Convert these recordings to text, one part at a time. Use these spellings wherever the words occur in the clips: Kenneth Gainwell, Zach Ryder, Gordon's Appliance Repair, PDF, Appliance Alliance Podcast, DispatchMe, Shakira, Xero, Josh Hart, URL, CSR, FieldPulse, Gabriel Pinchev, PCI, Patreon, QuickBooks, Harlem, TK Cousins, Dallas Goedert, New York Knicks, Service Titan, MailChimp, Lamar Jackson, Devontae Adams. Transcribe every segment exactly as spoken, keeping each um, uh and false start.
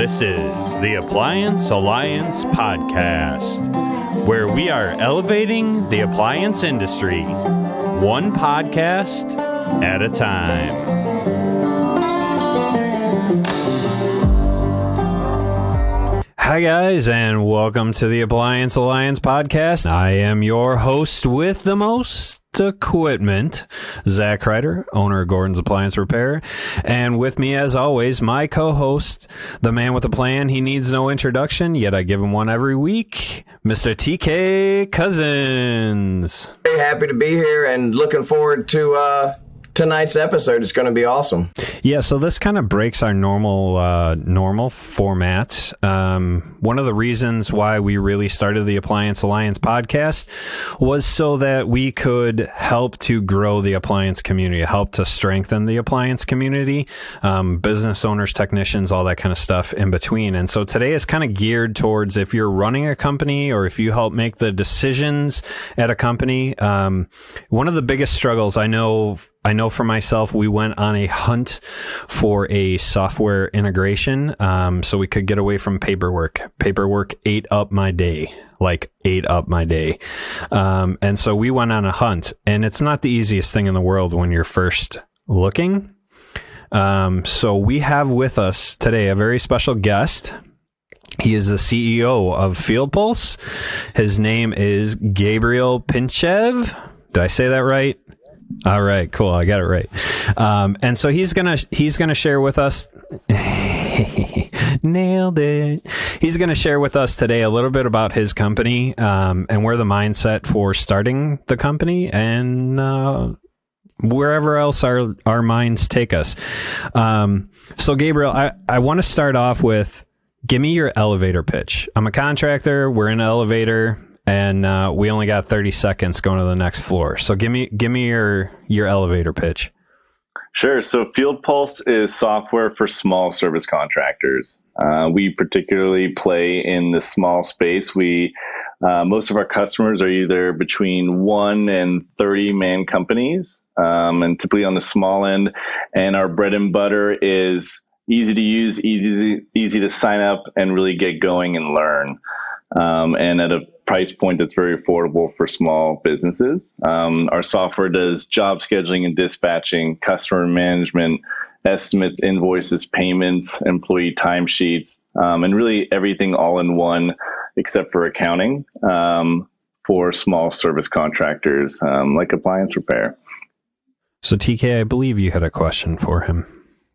This is the Appliance Alliance Podcast, where we are elevating the appliance industry, one podcast at a time. Hi guys, and welcome to the Appliance Alliance Podcast. I am your host with the most equipment, Zach Ryder, owner of Gordon's Appliance Repair. And with me as always, my co-host, the man with a plan. He needs no introduction, yet I give him one every week, Mister T K Cousins. Very happy to be here and looking forward to uh tonight's episode. Is going to be awesome. Yeah, so this kind of breaks our normal uh, normal format. Um, one of the reasons why we really started the Appliance Alliance Podcast was so that we could help to grow the appliance community, help to strengthen the appliance community, um, business owners, technicians, all that kind of stuff in between. And so today is kind of geared towards if you're running a company or if you help make the decisions at a company. Um, one of the biggest struggles I know I know for myself, we went on a hunt for a software integration um, so we could get away from paperwork. Paperwork ate up my day, like ate up my day. Um, and so we went on a hunt, and it's not the easiest thing in the world when you're first looking. Um, so we have with us today a very special guest. He is the C E O of FieldPulse. His name is Gabriel Pinchev. Did I say that right? All right, cool. I got it right. Um, and so he's gonna he's gonna share with us. Nailed it. He's going to share with us today a little bit about his company um, and where the mindset for starting the company and uh, wherever else our our minds take us. Um, so Gabriel, I I want to start off with, give me your elevator pitch. I'm a contractor. We're in an elevator. And uh, we only got thirty seconds going to the next floor. So give me give me your, your elevator pitch. Sure. So FieldPulse is software for small service contractors. Uh, we particularly play in the small space. We uh, most of our customers are either between one and thirty man companies, um, and typically on the small end. And our bread and butter is easy to use, easy easy to sign up, and really get going and learn. Um, and at a price point that's very affordable for small businesses. Um, our software does job scheduling and dispatching, customer management, estimates, invoices, payments, employee timesheets, um, and really everything all in one except for accounting um, for small service contractors um, like appliance repair. So T K, I believe you had a question for him.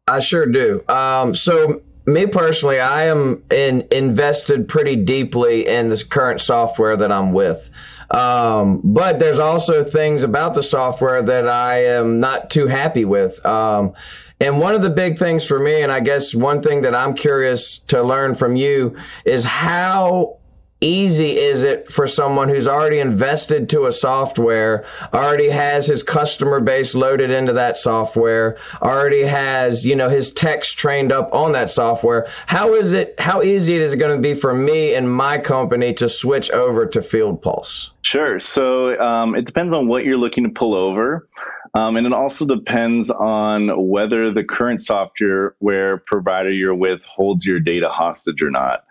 I sure do. Um, so Me personally, I am in, invested pretty deeply in this current software that I'm with. Um, but there's also things about the software that I am not too happy with. Um, and one of the big things for me, and I guess one thing that I'm curious to learn from you, is how easy is it for someone who's already invested to a software, already has his customer base loaded into that software, already has, you know, his techs trained up on that software. How is it, how easy is it going to be for me and my company to switch over to FieldPulse? Sure. So um, it depends on what you're looking to pull over. Um, and it also depends on whether the current software provider you're with holds your data hostage or not.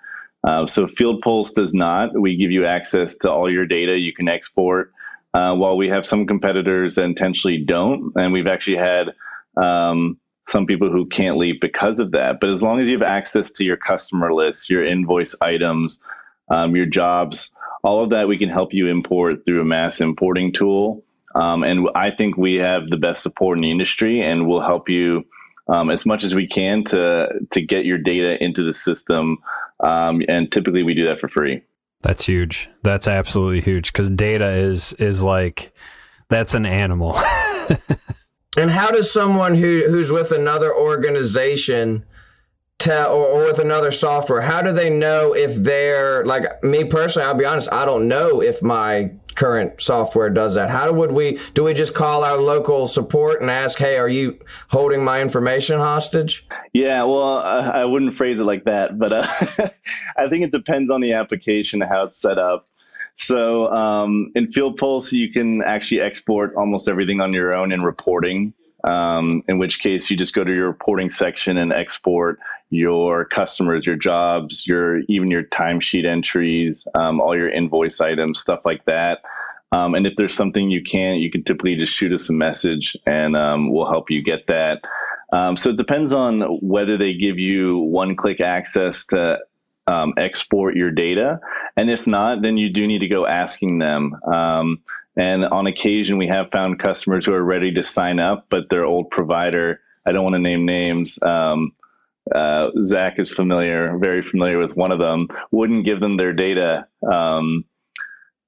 Uh, so FieldPulse does not. We give you access to all your data you can export, uh, while we have some competitors that intentionally don't. And we've actually had um, some people who can't leave because of that. But as long as you have access to your customer lists, your invoice items, um, your jobs, all of that, we can help you import through a mass importing tool. Um, and I think we have the best support in the industry, and we'll help you Um, as much as we can to to get your data into the system. Um, and typically we do that for free. That's huge. That's absolutely huge, because data is is like, that's an animal. And how does someone who, who's with another organization tell, or, or with another software, how do they know if they're, like me personally, I'll be honest, I don't know if my current software does that. How would we, do we just call our local support and ask, hey, are you holding my information hostage? Yeah, well, I, I wouldn't phrase it like that, but uh, I think it depends on the application, how it's set up. So um, in FieldPulse, you can actually export almost everything on your own in reporting. Um, in which case you just go to your reporting section and export your customers, your jobs, your even your timesheet entries, um, all your invoice items, stuff like that. Um, and if there's something you can't, you can typically just shoot us a message and um, we'll help you get that. Um, so it depends on whether they give you one-click access to um, export your data. And if not, then you do need to go asking them. Um, and on occasion, we have found customers who are ready to sign up, but their old provider, I don't want to name names, um, uh, Zach is familiar, very familiar with one of them, wouldn't give them their data um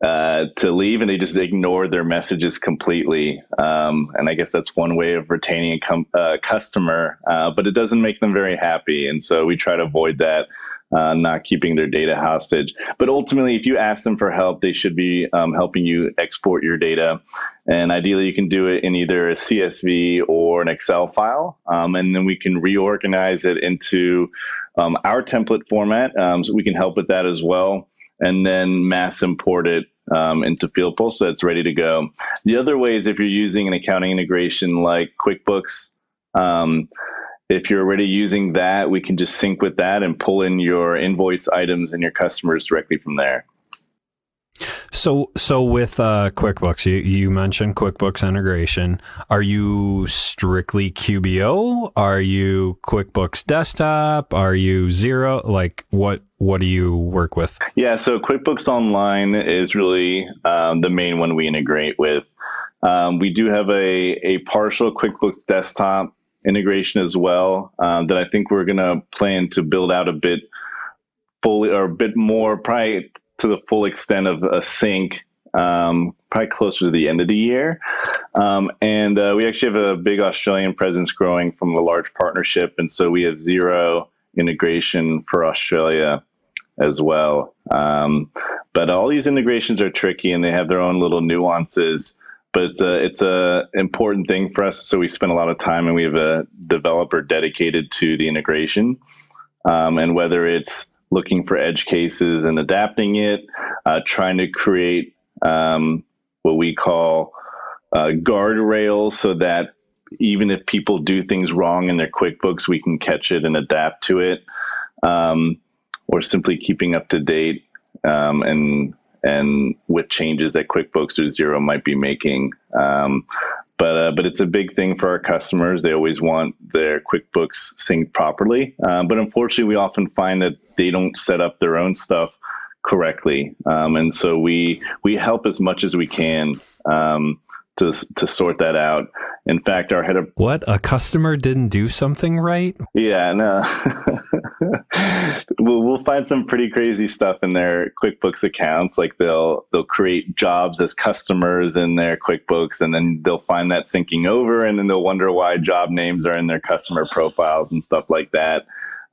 uh to leave, and they just ignored their messages completely. Um, and I guess that's one way of retaining a com- uh, customer, uh, but it doesn't make them very happy. And so we try to avoid that, uh, not keeping their data hostage. But ultimately, if you ask them for help, they should be um, helping you export your data. And ideally, you can do it in either a C S V or an Excel file. Um, and then we can reorganize it into um, our template format. Um, so we can help with that as well. And then mass import it um, into FieldPulse so it's ready to go. The other way is if you're using an accounting integration like QuickBooks. Um, if you're already using that, we can just sync with that and pull in your invoice items and your customers directly from there. So, so with uh, QuickBooks, you, you mentioned QuickBooks integration. Are you strictly Q B O? Are you QuickBooks Desktop? Are you Xero? Like, what what do you work with? Yeah, so QuickBooks Online is really um, the main one we integrate with. Um, we do have a a partial QuickBooks Desktop integration as well um, that I think we're going to plan to build out a bit fully or a bit more, probably to the full extent of a sync, um, probably closer to the end of the year. Um, and uh, we actually have a big Australian presence growing from a large partnership. And so we have Xero integration for Australia as well. Um, but all these integrations are tricky and they have their own little nuances, but it's a, it's a important thing for us. So we spend a lot of time and we have a developer dedicated to the integration. Um, and whether it's looking for edge cases and adapting it, uh, trying to create um, what we call uh, guardrails so that even if people do things wrong in their QuickBooks, we can catch it and adapt to it, um, or simply keeping up to date um, and and with changes that QuickBooks or Xero might be making. Um, But uh, but it's a big thing for our customers. They always want their QuickBooks synced properly. Um, but unfortunately, we often find that they don't set up their own stuff correctly. Um, and so we we help as much as we can um, to to sort that out. In fact, our head of... What? A customer didn't do something right? Yeah, no. we'll, we'll find some pretty crazy stuff in their QuickBooks accounts. Like they'll they'll create jobs as customers in their QuickBooks, and then they'll find that syncing over, and then they'll wonder why job names are in their customer profiles and stuff like that.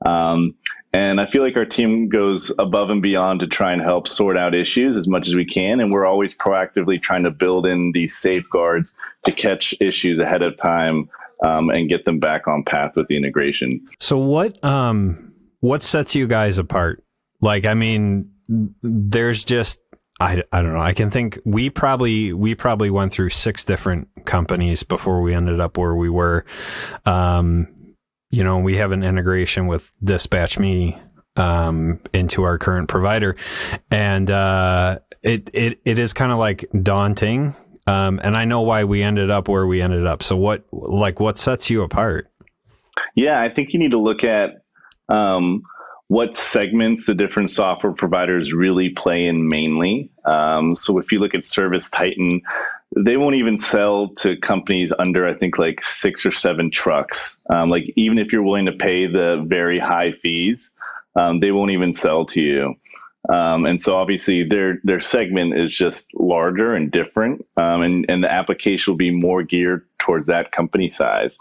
Um, and I feel like our team goes above and beyond to try and help sort out issues as much as we can. And we're always proactively trying to build in these safeguards to catch issues ahead of time, um, and get them back on path with the integration. So what, um, what sets you guys apart? Like, I mean, there's just, I, I don't know. I can think we probably, we probably went through six different companies before we ended up where we were. Um, you know, we have an integration with DispatchMe, um, into our current provider. And, uh, it, it, it is kind of like daunting. Um, and I know why we ended up where we ended up. So what, like, what sets you apart? Yeah, I think you need to look at, Um, what segments the different software providers really play in mainly. Um, so if you look at Service Titan, they won't even sell to companies under, I think, like six or seven trucks. Um, like even if you're willing to pay the very high fees, um, they won't even sell to you. Um, and so obviously their their segment is just larger and different, um, and, and the application will be more geared towards that company size.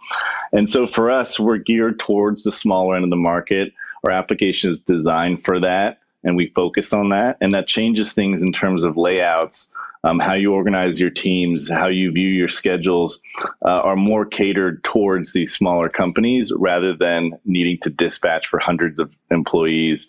And so for us, we're geared towards the smaller end of the market. Our application is designed for that, and we focus on that. And that changes things in terms of layouts, um, how you organize your teams, how you view your schedules, uh, are more catered towards these smaller companies rather than needing to dispatch for hundreds of employees.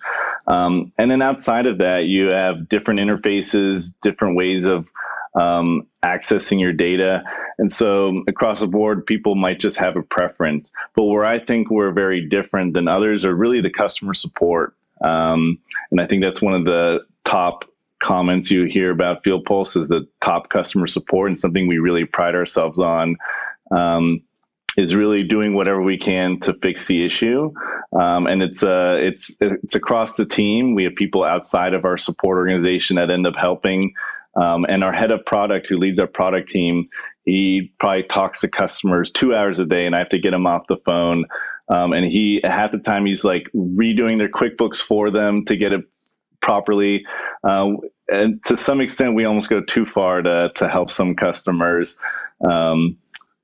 Um, and then outside of that, you have different interfaces, different ways of um, accessing your data. And so across the board, people might just have a preference. But where I think we're very different than others are really the customer support. Um, and I think that's one of the top comments you hear about FieldPulse is the top customer support, and something we really pride ourselves on. Um, is really doing whatever we can to fix the issue. Um, and it's uh, it's it's across the team. We have people outside of our support organization that end up helping. Um, and our head of product, who leads our product team, he probably talks to customers two hours a day, and I have to get him off the phone. Um, and he, half the time, he's like redoing their QuickBooks for them to get it properly. Uh, and to some extent, we almost go too far to to help some customers. Um,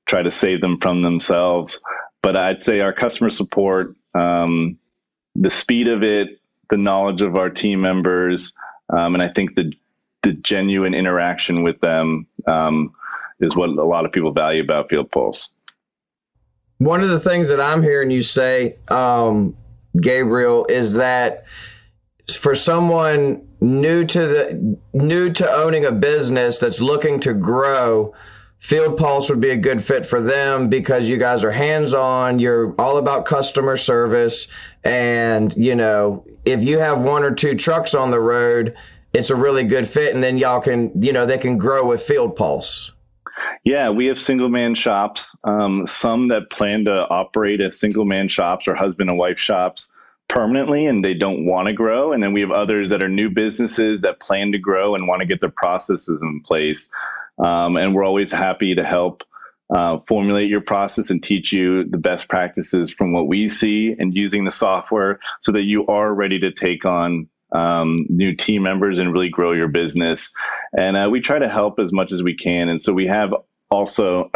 try to save them from themselves. But I'd say our customer support, um, the speed of it, the knowledge of our team members, um, and I think the the genuine interaction with them um, is what a lot of people value about FieldPulse. One of the things that I'm hearing you say, um, Gabriel, is that for someone new to the new to owning a business that's looking to grow, FieldPulse would be a good fit for them because you guys are hands-on, you're all about customer service, and, you know, if you have one or two trucks on the road, it's a really good fit, and then y'all can, you know, they can grow with FieldPulse. Yeah, we have single-man shops, um, some that plan to operate as single-man shops or husband and wife shops permanently, and they don't want to grow, and then we have others that are new businesses that plan to grow and want to get their processes in place. Um, and we're always happy to help uh, formulate your process and teach you the best practices from what we see and using the software so that you are ready to take on um, new team members and really grow your business. And uh, we try to help as much as we can. And so we have also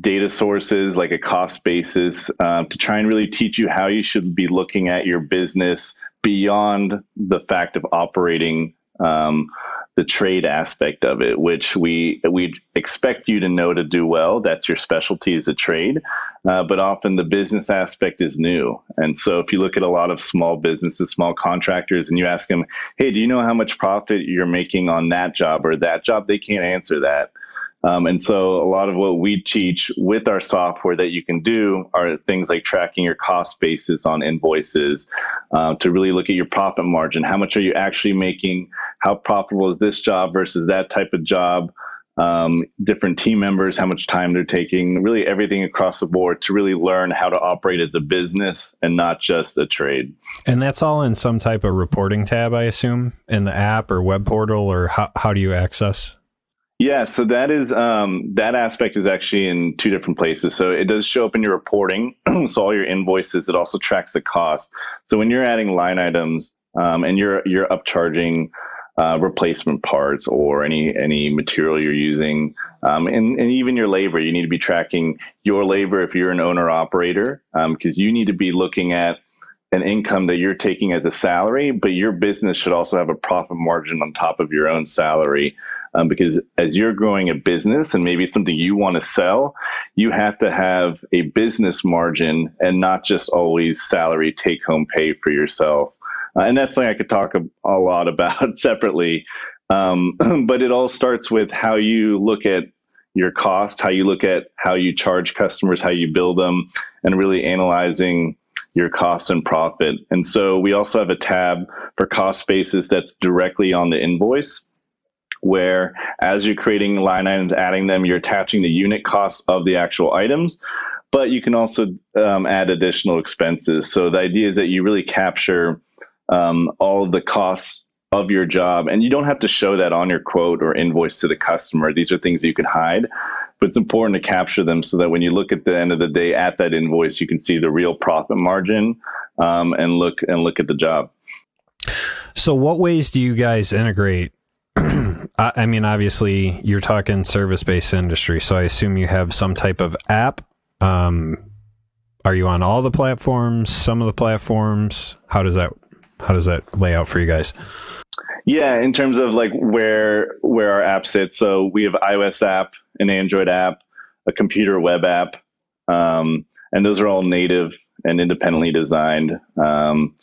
data sources like a cost basis uh, to try and really teach you how you should be looking at your business beyond the fact of operating um the trade aspect of it, which we we expect you to know to do well. That's your specialty as a trade, uh, but often the business aspect is new. And so if you look at a lot of small businesses, small contractors, and you ask them, hey, do you know how much profit you're making on that job or that job? They can't answer that. Um, and so a lot of what we teach with our software that you can do are things like tracking your cost basis on invoices uh, to really look at your profit margin. How much are you actually making? How profitable is this job versus that type of job? Um, different team members, how much time they're taking, really everything across the board to really learn how to operate as a business and not just a trade. And that's all in some type of reporting tab, I assume, in the app or web portal, or how, how do you access? Yeah, so that is um, that aspect is actually in two different places. So it does show up in your reporting, so all your invoices. It also tracks the cost. So when you're adding line items um, and you're you're upcharging uh, replacement parts or any any material you're using, um, and and even your labor, you need to be tracking your labor if you're an owner operator, because um, you need to be looking at an income that you're taking as a salary, but your business should also have a profit margin on top of your own salary. Um, because as you're growing a business and maybe it's something you want to sell, you have to have a business margin and not just always salary take-home pay for yourself. Uh, and that's something I could talk a, a lot about separately. Um, but it all starts with how you look at your cost, how you look at how you charge customers, how you bill them, and really analyzing your costs and profit. And so we also have a tab for cost basis that's directly on the invoice, where as you're creating line items, adding them, you're attaching the unit costs of the actual items, but you can also um, add additional expenses. So the idea is that you really capture um, all of the costs of your job, and you don't have to show that on your quote or invoice to the customer. These are things that you can hide, but it's important to capture them so that when you look at the end of the day at that invoice, you can see the real profit margin um, and look and look at the job. So what ways do you guys integrate? I mean, obviously, you're talking service-based industry, so I assume you have some type of app. Um, are you on all the platforms, some of the platforms? How does that how does that lay out for you guys? Yeah, in terms of like where where our app sits, so we have iOS app, an Android app, a computer web app, um, and those are all native and independently designed. Um,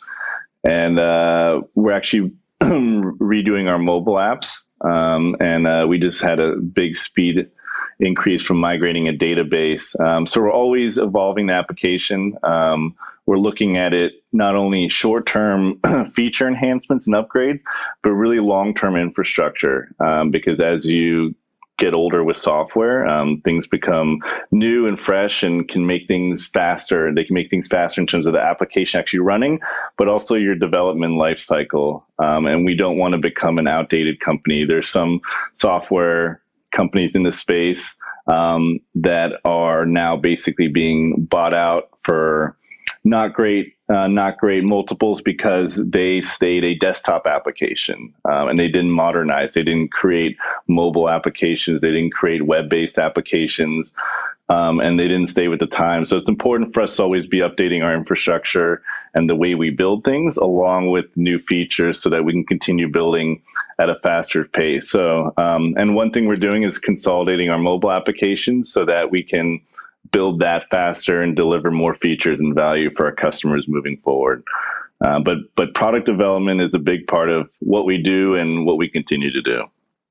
and uh, we're actually redoing our mobile apps Um, and uh, we just had a big speed increase from migrating a database. Um, so we're always evolving the application. Um, we're looking at it not only short-term feature enhancements and upgrades, but really long-term infrastructure. Um, because as you get older with software, um, things become new and fresh and can make things faster. They can make things faster in terms of the application actually running, but also your development lifecycle. Um, and we don't want to become an outdated company. There's some software companies in the space um, that are now basically being bought out for not great uh, not great multiples because they stayed a desktop application um, and they didn't modernize. They didn't create mobile applications. They didn't create web-based applications um, and they didn't stay with the time. So it's important for us to always be updating our infrastructure and the way we build things along with new features so that we can continue building at a faster pace. So, um, and one thing we're doing is consolidating our mobile applications so that we can build that faster and deliver more features and value for our customers moving forward. Uh, but but product development is a big part of what we do and what we continue to do.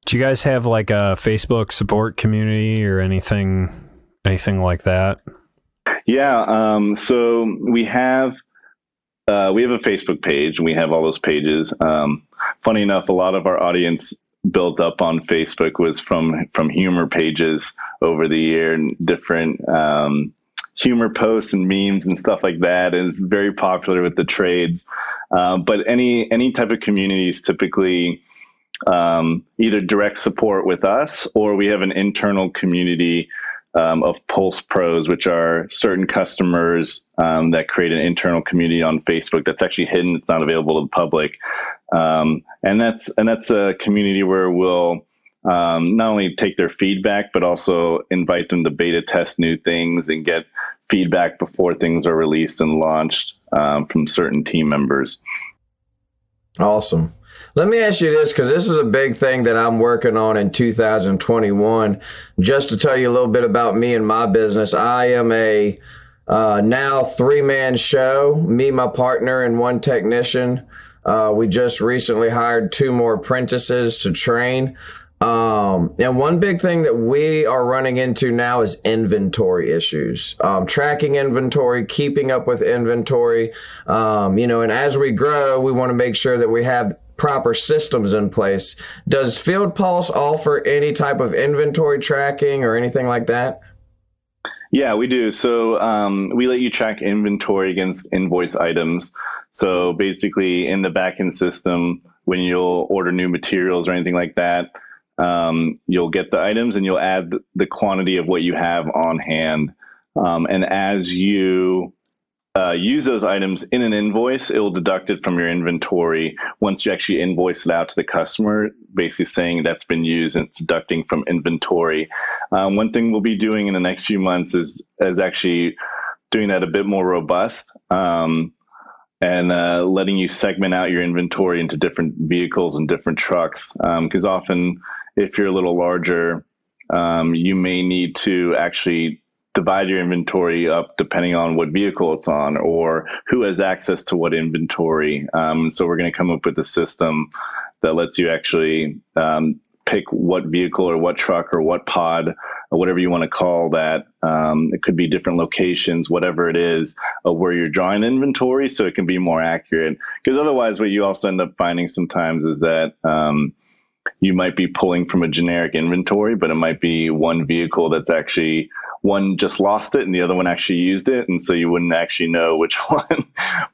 Do you guys have like a Facebook support community or anything anything like that? Yeah, um, so we have uh, we have a Facebook page and we have all those pages. Um, funny enough, a lot of our audience built up on Facebook was from from humor pages over the year and different um, humor posts and memes and stuff like that. And it's very popular with the trades. Uh, but any any type of communities typically um, either direct support with us or we have an internal community um, of Pulse Pros, which are certain customers um, that create an internal community on Facebook that's actually hidden. It's not available to the public. Um, and that's, and that's a community where we'll, um, not only take their feedback, but also invite them to beta test new things and get feedback before things are released and launched, um, from certain team members. Awesome. Let me ask you this, because this is a big thing that I'm working on in two thousand twenty-one. Just to tell you a little bit about me and my business, I am a, uh, now three-man show, me, my partner, and one technician. Uh, we just recently hired two more apprentices to train. Um, and one big thing that we are running into now is inventory issues, um, tracking inventory, keeping up with inventory. Um, you know, and as we grow, we want to make sure that we have proper systems in place. Does FieldPulse offer any type of inventory tracking or anything like that? Yeah, we do. So um, we let you track inventory against invoice items. So basically in the backend system, when you'll order new materials or anything like that, um, you'll get the items and you'll add the quantity of what you have on hand. Um, and as you uh, use those items in an invoice, it will deduct it from your inventory once you actually invoice it out to the customer, basically saying that's been used and it's deducting from inventory. Um, one thing we'll be doing in the next few months is, is actually doing that a bit more robust. Um, and uh, letting you segment out your inventory into different vehicles and different trucks. Because um, often, if you're a little larger, um, you may need to actually divide your inventory up depending on what vehicle it's on or who has access to what inventory. Um, so we're going to come up with a system that lets you actually um, pick what vehicle or what truck or what pod or whatever you want to call that. Um, it could be different locations, whatever it is, of where you're drawing inventory so it can be more accurate. Because otherwise what you also end up finding sometimes is that um, you might be pulling from a generic inventory, but it might be one vehicle that's actually, one just lost it and the other one actually used it. And so you wouldn't actually know which one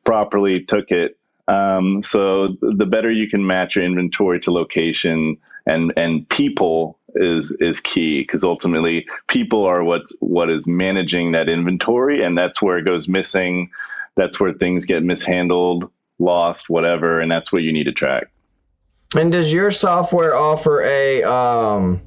properly took it. Um, so the better you can match your inventory to location and, and people is, is key because ultimately people are what's, what is managing that inventory and that's where it goes missing. That's where things get mishandled, lost, whatever. And that's what you need to track. And does your software offer a, um,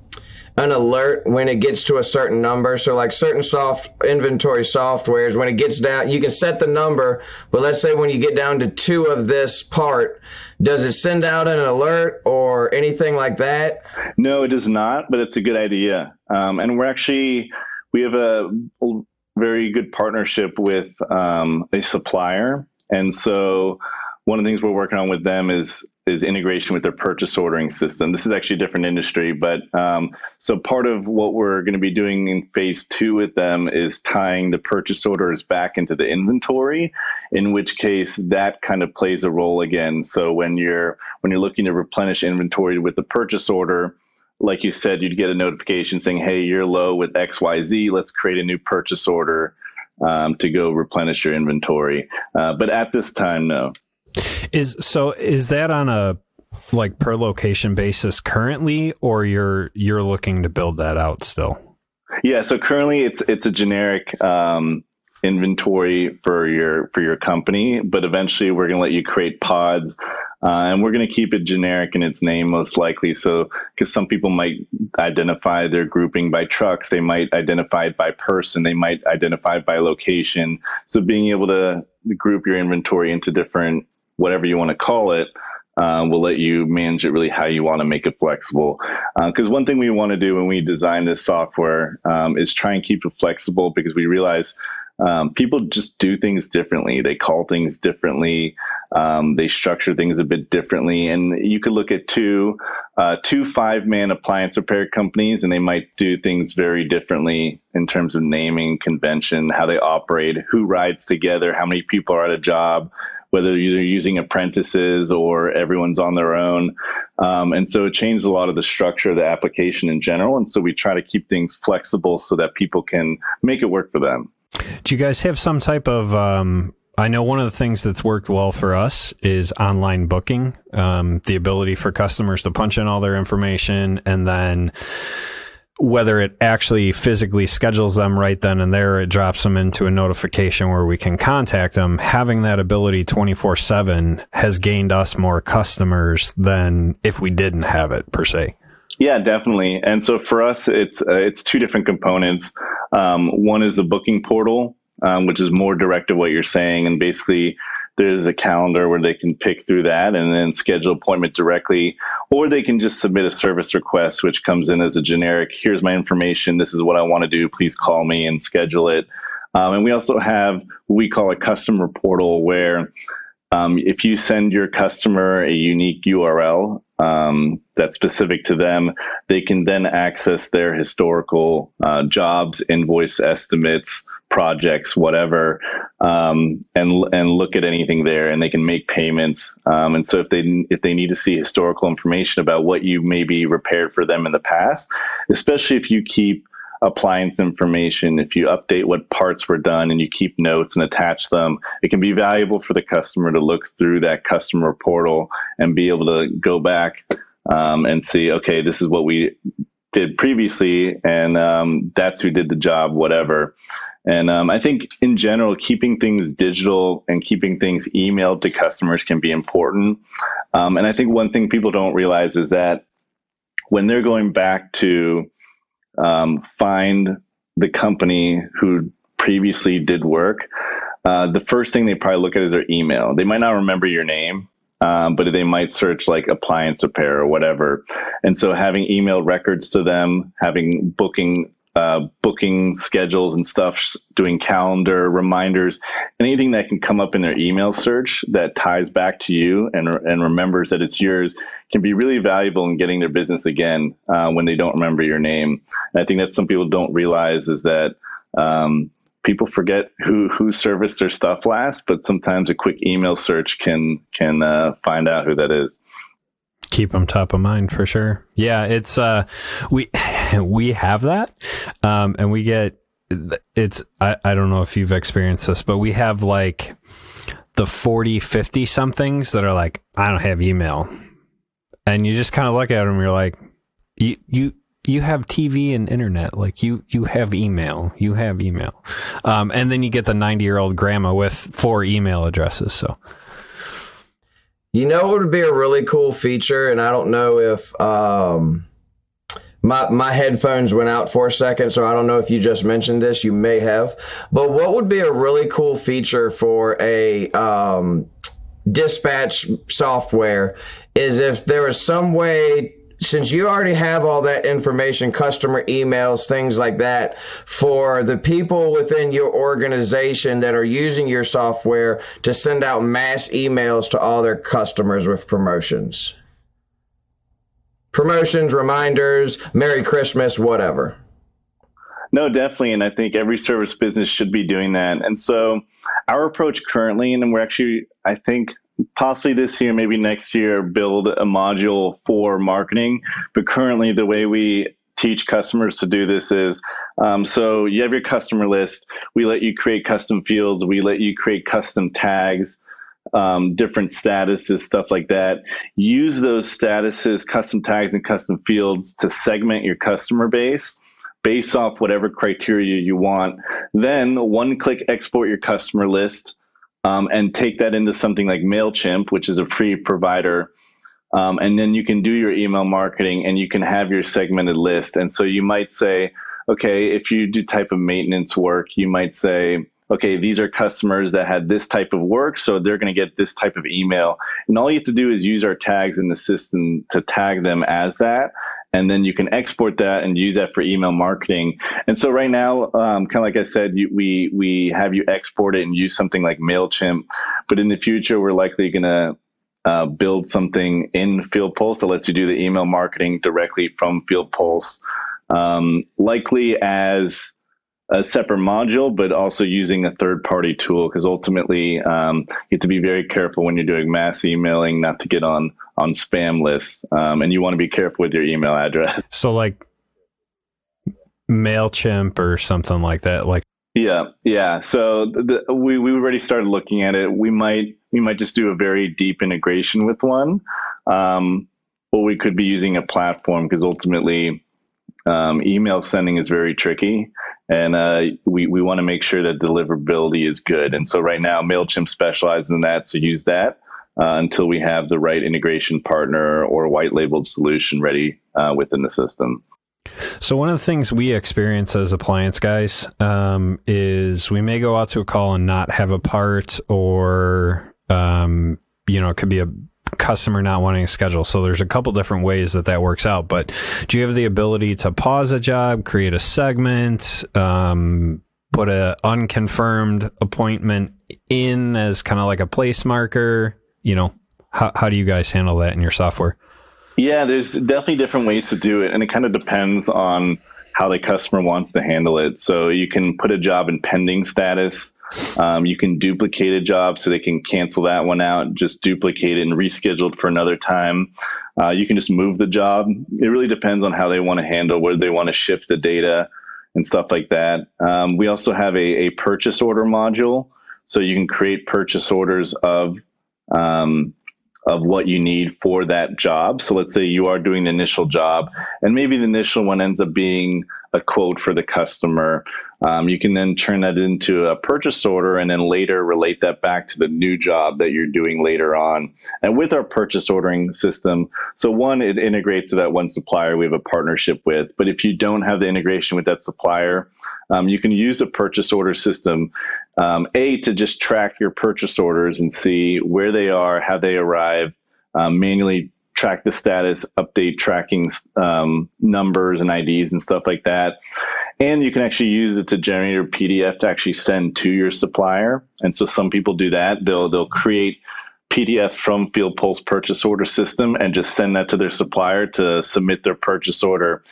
an alert when it gets to a certain number? So like certain soft inventory softwares, when it gets down, you can set the number, but let's say when you get down to two of this part, does it send out an alert or anything like that? No, it does not, but it's a good idea. Um, and we're actually, we have a very good partnership with um, a supplier. And so one of the things we're working on with them is is integration with their purchase ordering system. This is actually a different industry, but um, so part of what we're going to be doing in phase two with them is tying the purchase orders back into the inventory, in which case that kind of plays a role again. So when you're when you're looking to replenish inventory with the purchase order, like you said, you'd get a notification saying, hey, you're low with X Y Z, let's create a new purchase order um, to go replenish your inventory. Uh, but at this time, no. Is so is that on a like per location basis currently, or you're you're looking to build that out still? Yeah, so currently it's it's a generic um, inventory for your for your company, but eventually we're going to let you create pods, uh, and we're going to keep it generic in its name most likely. So because some people might identify their grouping by trucks, they might identify it by person, they might identify it by location. So being able to group your inventory into different whatever you want to call it, uh, we'll let you manage it really how you want to, make it flexible. Because uh, one thing we want to do when we design this software um, is try and keep it flexible, because we realize um, people just do things differently. They call things differently. Um, they structure things a bit differently. And you could look at two, uh, two five-man appliance repair companies, and they might do things very differently in terms of naming, convention, how they operate, who rides together, how many people are at a job, whether you're using apprentices or everyone's on their own. Um, and so it changed a lot of the structure of the application in general. And so we try to keep things flexible so that people can make it work for them. Do you guys have some type of, um, I know one of the things that's worked well for us is online booking, um, the ability for customers to punch in all their information, and then whether it actually physically schedules them right then and there, it drops them into a notification where we can contact them. Having that ability twenty-four seven has gained us more customers than if we didn't have it, per se. Yeah, definitely. And so for us, it's uh, it's two different components. Um, one is the booking portal, um, which is more direct to what you're saying. And basically, there's a calendar where they can pick through that and then schedule appointment directly, or they can just submit a service request, which comes in as a generic, here's my information, this is what I want to do, please call me, and schedule it. Um, and we also have what we call a customer portal, where um, if you send your customer a unique U R L um, that's specific to them, they can then access their historical uh, jobs, invoice estimates, projects, whatever, um, and and look at anything there, and they can make payments. Um, and so if they if they need to see historical information about what you maybe repaired for them in the past, especially if you keep appliance information, if you update what parts were done and you keep notes and attach them, it can be valuable for the customer to look through that customer portal and be able to go back um, and see, okay, this is what we did previously, and um, that's who did the job, whatever. And um, I think in general, keeping things digital and keeping things emailed to customers can be important. Um, and I think one thing people don't realize is that when they're going back to um, find the company who previously did work, uh, the first thing they probably look at is their email. They might not remember your name, um, but they might search like appliance repair or whatever. And so having email records to them, having booking Uh, booking schedules and stuff, doing calendar reminders, anything that can come up in their email search that ties back to you and and remembers that it's yours, can be really valuable in getting their business again uh, when they don't remember your name. And I think that some people don't realize is that um, people forget who who serviced their stuff last, but sometimes a quick email search can can uh, find out who that is. Keep them top of mind for sure. Yeah, it's uh, we we have that, um, and we get it's. I, I don't know if you've experienced this, but we have like the forty, fifty somethings that are like, I don't have email, and you just kind of look at them. You're like, you you you have T V and internet. Like you you have email. You have email, um, and then you get the ninety year old grandma with four email addresses. So. You know, it would be a really cool feature, and I don't know if um, my my headphones went out for a second, so I don't know if you just mentioned this. You may have, but what would be a really cool feature for a um, dispatch software is if there was some way since you already have all that information, customer emails, things like that, for the people within your organization that are using your software to send out mass emails to all their customers with promotions? Promotions, reminders, Merry Christmas, whatever. No, definitely. And I think every service business should be doing that. And so our approach currently, and we're actually, I think, possibly this year, maybe next year, build a module for marketing. But currently the way we teach customers to do this is, um, so you have your customer list. We let you create custom fields. We let you create custom tags, um, different statuses, stuff like that. Use those statuses, custom tags, and custom fields to segment your customer base based off whatever criteria you want. Then one click export your customer list. Um, and take that into something like MailChimp, which is a free provider. Um, and then you can do your email marketing and you can have your segmented list. And so you might say, okay, if you do type of maintenance work, you might say, okay, these are customers that had this type of work, so they're going to get this type of email. And all you have to do is use our tags in the system to tag them as that. And then you can export that and use that for email marketing. And so right now, um, kind of like I said, you, we we have you export it and use something like MailChimp. But in the future, we're likely going to uh, build something in FieldPulse that lets you do the email marketing directly from FieldPulse, um, likely as a separate module, but also using a third-party tool, because ultimately um, you have to be very careful when you're doing mass emailing not to get on on spam lists, um, and you want to be careful with your email address. So like MailChimp or something like that, like yeah, yeah. So the, we we already started looking at it. We might we might just do a very deep integration with one, um, or we could be using a platform, because ultimately. Um, email sending is very tricky, and uh, we, we want to make sure that deliverability is good. And so right now, MailChimp specializes in that, so use that uh, until we have the right integration partner or white-labeled solution ready uh, within the system. So one of the things we experience as appliance guys um, is we may go out to a call and not have a part, or um, you know, it could be a customer not wanting to schedule. So there's a couple different ways that that works out, but do you have the ability to pause a job, create a segment, um, put a unconfirmed appointment in as kind of like a place marker? You know, how, how do you guys handle that in your software? Yeah, there's definitely different ways to do it. And it kind of depends on how the customer wants to handle it. So you can put a job in pending status. Um, you can duplicate a job so they can cancel that one out, just duplicate it and reschedule it for another time. Uh, you can just move the job. It really depends on how they want to handle, whether they want to shift the data and stuff like that. Um, we also have a, a purchase order module. So you can create purchase orders of, um, of what you need for that job. So let's say you are doing the initial job, and maybe the initial one ends up being a quote for the customer. Um, you can then turn that into a purchase order and then later relate that back to the new job that you're doing later on. And with our purchase ordering system, so one, it integrates to that one supplier we have a partnership with. But if you don't have the integration with that supplier, um, you can use the purchase order system, um, A, to just track your purchase orders and see where they are, how they arrive, um, manually track the status, update tracking um, numbers and I Ds and stuff like that. And you can actually use it to generate your P D F to actually send to your supplier. And so some people do that. They'll they'll create P D F from FieldPulse purchase order system and just send that to their supplier to submit their purchase order,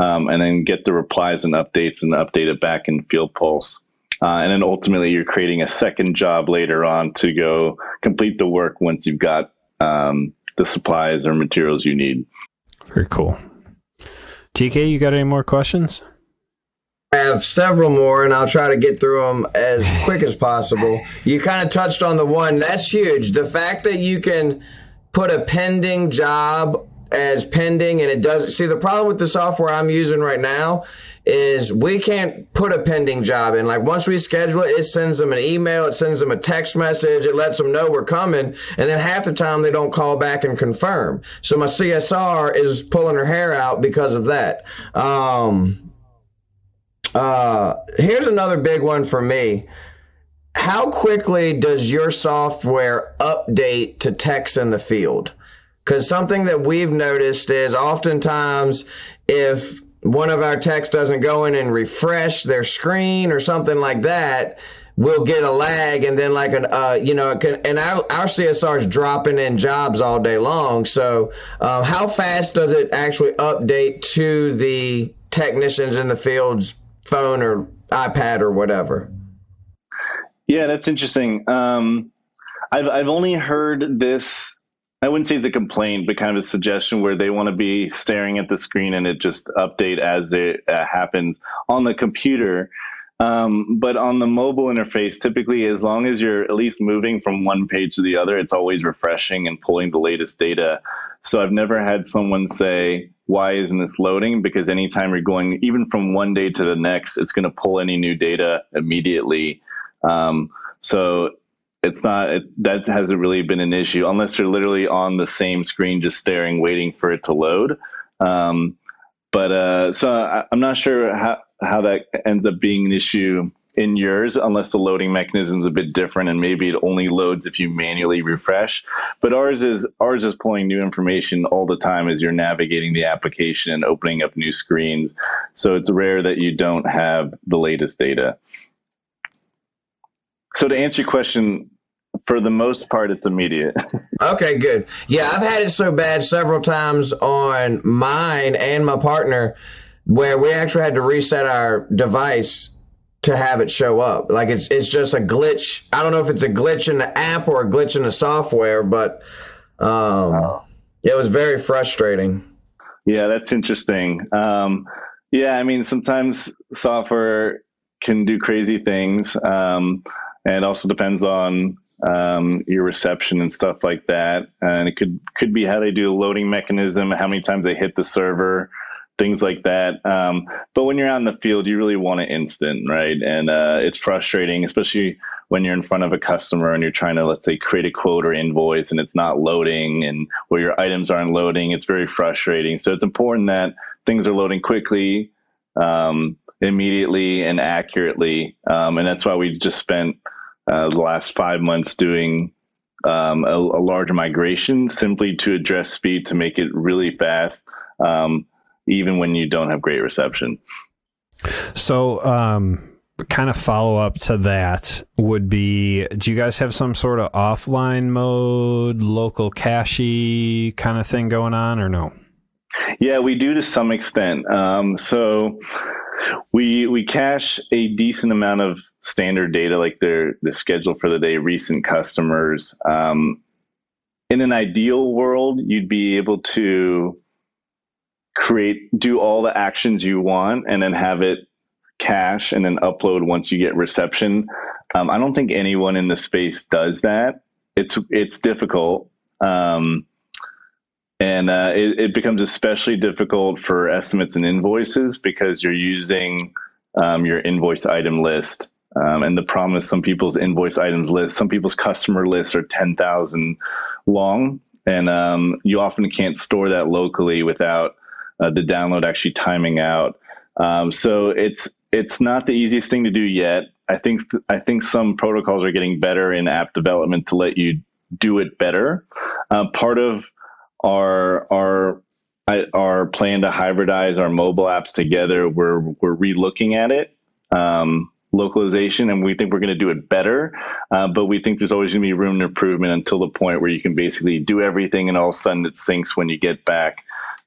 um, and then get the replies and updates and update it back in FieldPulse. Uh, and then ultimately you're creating a second job later on to go complete the work once you've got um, the supplies or materials you need. Very cool. T K, you got any more questions? I have several more, and I'll try to get through them as quick as possible. You kind of touched on the one. That's huge. The fact that you can put a pending job as pending, and it doesn't. See, the problem with the software I'm using right now is we can't put a pending job in. Like, once we schedule it, it sends them an email, it sends them a text message, it lets them know we're coming, and then half the time they don't call back and confirm. So my C S R is pulling her hair out because of that. Um, uh, here's another big one for me. How quickly does your software update to text in the field? Because something that we've noticed is oftentimes if one of our techs doesn't go in and refresh their screen or something like that, we'll get a lag, and then like an uh you know it can, and our, our C S R is dropping in jobs all day long. So uh, how fast does it actually update to the technicians in the field's phone or iPad or whatever? Yeah, that's interesting. Um, I've I've only heard this. I wouldn't say it's a complaint, but kind of a suggestion where they want to be staring at the screen and it just update as it uh, happens on the computer. Um, but on the mobile interface, typically, as long as you're at least moving from one page to the other, it's always refreshing and pulling the latest data. So I've never had someone say, why isn't this loading? Because anytime you're going, even from one day to the next, it's going to pull any new data immediately. Um, so it's not, it, that hasn't really been an issue unless you're literally on the same screen, just staring, waiting for it to load. Um, but, uh, so I, I'm not sure how, how that ends up being an issue in yours, unless the loading mechanism is a bit different and maybe it only loads if you manually refresh. But ours is ours is pulling new information all the time as you're navigating the application and opening up new screens. So it's rare that you don't have the latest data. So to answer your question, for the most part, it's immediate. Okay, good. Yeah, I've had it so bad several times on mine and my partner where we actually had to reset our device to have it show up. Like it's it's just a glitch. I don't know if it's a glitch in the app or a glitch in the software, but um, wow. It was very frustrating. Yeah, that's interesting. Um, yeah, I mean, sometimes software can do crazy things, um, and it also depends on um, your reception and stuff like that. And it could could be how they do a loading mechanism, how many times they hit the server, things like that. Um, but when you're out in the field, you really want it instant, right? And uh, it's frustrating, especially when you're in front of a customer and you're trying to, let's say, create a quote or invoice and it's not loading and where your items aren't loading. It's very frustrating. So it's important that things are loading quickly, um, immediately, and accurately. Um, and that's why we just spent uh, the last five months doing um, a, a larger migration simply to address speed, to make it really fast. Um, even when you don't have great reception. So um, kind of follow up to that would be, do you guys have some sort of offline mode, local cache kind of thing going on or no? Yeah, we do to some extent. Um, so we we cache a decent amount of standard data, like their the schedule for the day, recent customers. Um, in an ideal world, you'd be able to create, do all the actions you want and then have it cache and then upload once you get reception. Um, I don't think anyone in the space does that. It's, it's difficult. Um, and uh, it, it becomes especially difficult for estimates and invoices because you're using um, your invoice item list. Um, and the problem is some people's invoice items list, some people's customer lists are ten thousand long. And um, you often can't store that locally without Uh, the download actually timing out. Um, so it's it's not the easiest thing to do yet. I think th- I think some protocols are getting better in app development to let you do it better. Uh, part of our our our plan to hybridize our mobile apps together, we're we're relooking at it, um, localization, and we think we're going to do it better. Uh, but we think there's always going to be room to improvement until the point where you can basically do everything and all of a sudden it syncs when you get back.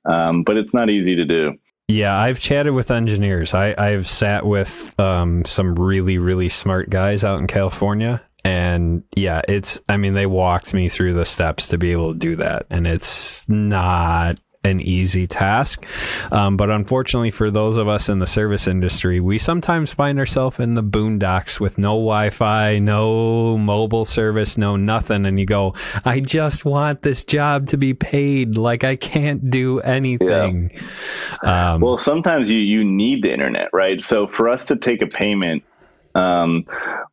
Um, but it's not easy to do. Yeah, I've chatted with engineers. I, I've sat with um, some really, really smart guys out in California. And yeah, it's, I mean, they walked me through the steps to be able to do that. And it's not an easy task. Um, but unfortunately for those of us in the service industry, we sometimes find ourselves in the boondocks with no Wi-Fi, no mobile service, no nothing. And you go, I just want this job to be paid. Like I can't do anything. Yeah. Um, well, sometimes you, you need the internet, right? So for us to take a payment, um,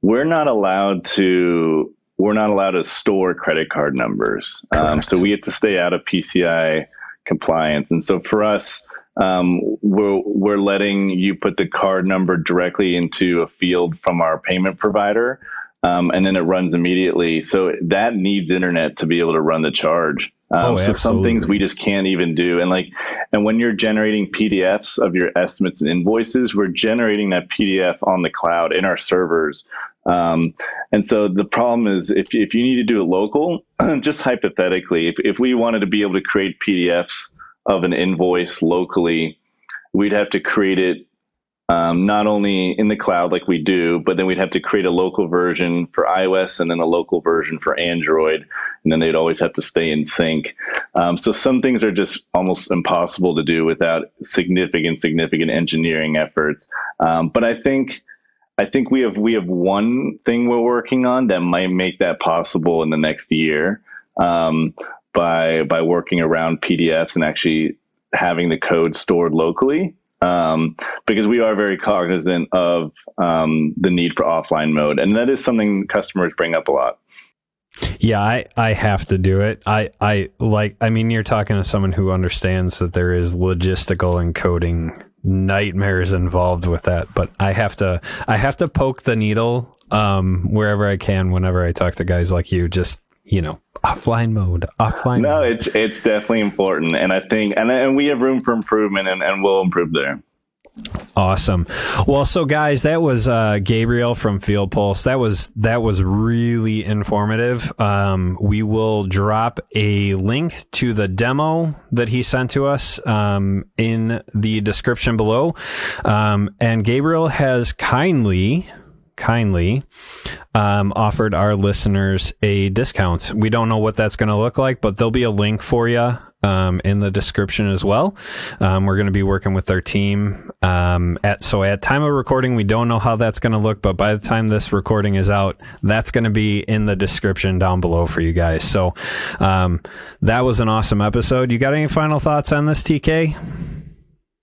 we're not allowed to, we're not allowed to store credit card numbers. Um, so we have to stay out of P C I compliance. And so for us, um, we're, we're letting you put the card number directly into a field from our payment provider. Um, and then it runs immediately. So that needs internet to be able to run the charge. Um, oh, so absolutely. Some things we just can't even do. And like, and when you're generating P D Fs of your estimates and invoices, we're generating that P D F on the cloud in our servers. Um, and so the problem is if if you need to do it local, just hypothetically, if, if we wanted to be able to create P D Fs of an invoice locally, we'd have to create it um, not only in the cloud like we do, but then we'd have to create a local version for iOS and then a local version for Android. And then they'd always have to stay in sync. Um, so some things are just almost impossible to do without significant, significant engineering efforts. Um, but I think I think we have we have one thing we're working on that might make that possible in the next year um, by by working around P D Fs and actually having the code stored locally, um, because we are very cognizant of um, the need for offline mode, and that is something customers bring up a lot. Yeah, I, I have to do it. I, I like I mean, you're talking to someone who understands that there is logistical and coding nightmares involved with that, but I have to I have to poke the needle um, wherever I can whenever I talk to guys like you. Just, you know, offline mode, offline. No, mode. it's it's definitely important, and I think and and we have room for improvement, and, and we'll improve there. Awesome. Well, so guys, that was uh, Gabriel from FieldPulse. That was that was really informative. Um, we will drop a link to the demo that he sent to us um, in the description below. Um, and Gabriel has kindly. kindly um, offered our listeners a discount. We don't know what that's going to look like, but there'll be a link for you um, in the description as well. Um, we're going to be working with our team. Um, at so at time of recording, we don't know how that's going to look, but by the time this recording is out, that's going to be in the description down below for you guys. So um, that was an awesome episode. You got any final thoughts on this, T K?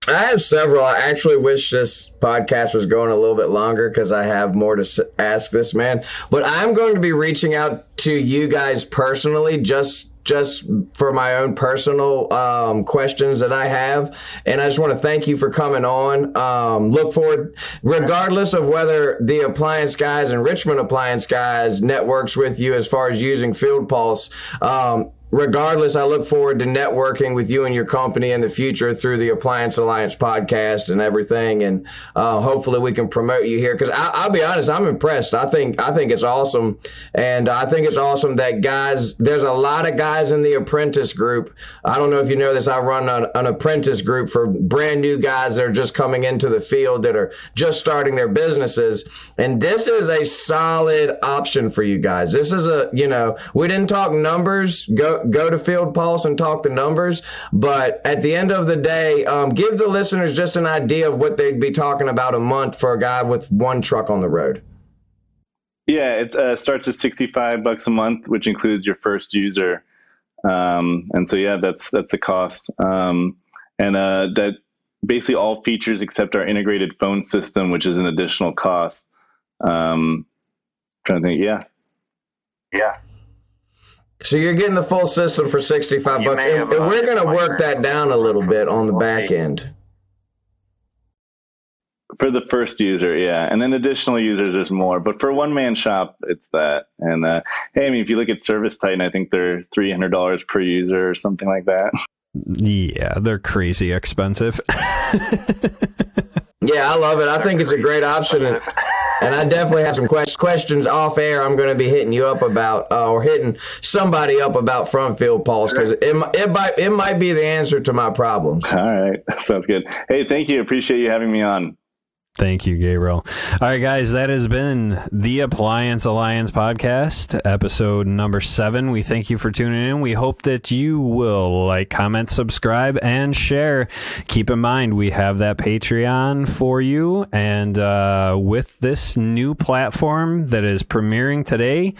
I have several. I actually wish this podcast was going a little bit longer because I have more to ask this man. But I'm going to be reaching out to you guys personally just just for my own personal um, questions that I have. And I just want to thank you for coming on. Um, look forward, regardless of whether the Appliance Guys and Richmond Appliance Guys networks with you as far as using FieldPulse, um, regardless, I look forward to networking with you and your company in the future through the Appliance Alliance podcast and everything. And uh, hopefully we can promote you here. Because I'll be honest, I'm impressed. I think I think it's awesome. And I think it's awesome that guys, there's a lot of guys in the apprentice group. I don't know if you know this. I run an, an apprentice group for brand new guys that are just coming into the field that are just starting their businesses. And this is a solid option for you guys. This is a, you know, we didn't talk numbers. Go. Go to FieldPulse and talk the numbers, but at the end of the day, um, give the listeners just an idea of what they'd be talking about a month for a guy with one truck on the road. Yeah, it uh, starts at sixty-five bucks a month, which includes your first user, um, and so yeah, that's that's the cost, um, and uh, that basically all features except our integrated phone system, which is an additional cost. Um, trying to think, yeah, yeah. So you're getting the full system for sixty-five bucks, and we're going to work that down a little bit on the back end. For the first user, yeah, and then additional users, there's more. But for a one-man shop, it's that. And uh, hey, I mean, if you look at Service Titan, I think they're three hundred dollars per user or something like that. Yeah, they're crazy expensive. Yeah, I love it. I They're think it's a great option, and, and I definitely have some que- questions off air. I'm going to be hitting you up about, uh, or hitting somebody up about from FieldPulse, because it it might it might be the answer to my problems. All right, sounds good. Hey, thank you. Appreciate you having me on. Thank you, Gabriel. All right, guys, that has been the Appliance Alliance podcast, episode number seven. We thank you for tuning in. We hope that you will like, comment, subscribe, and share. Keep in mind, we have that Patreon for you. And uh, with this new platform that is premiering today,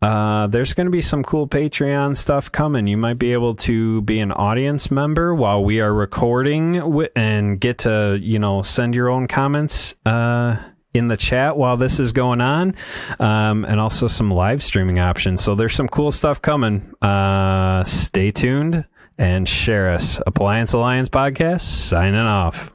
Uh, there's going to be some cool Patreon stuff coming. You might be able to be an audience member while we are recording w- and get to, you know, send your own comments uh, in the chat while this is going on, um, and also some live streaming options. So there's some cool stuff coming. Uh, stay tuned and share us. Appliance Alliance Podcast signing off.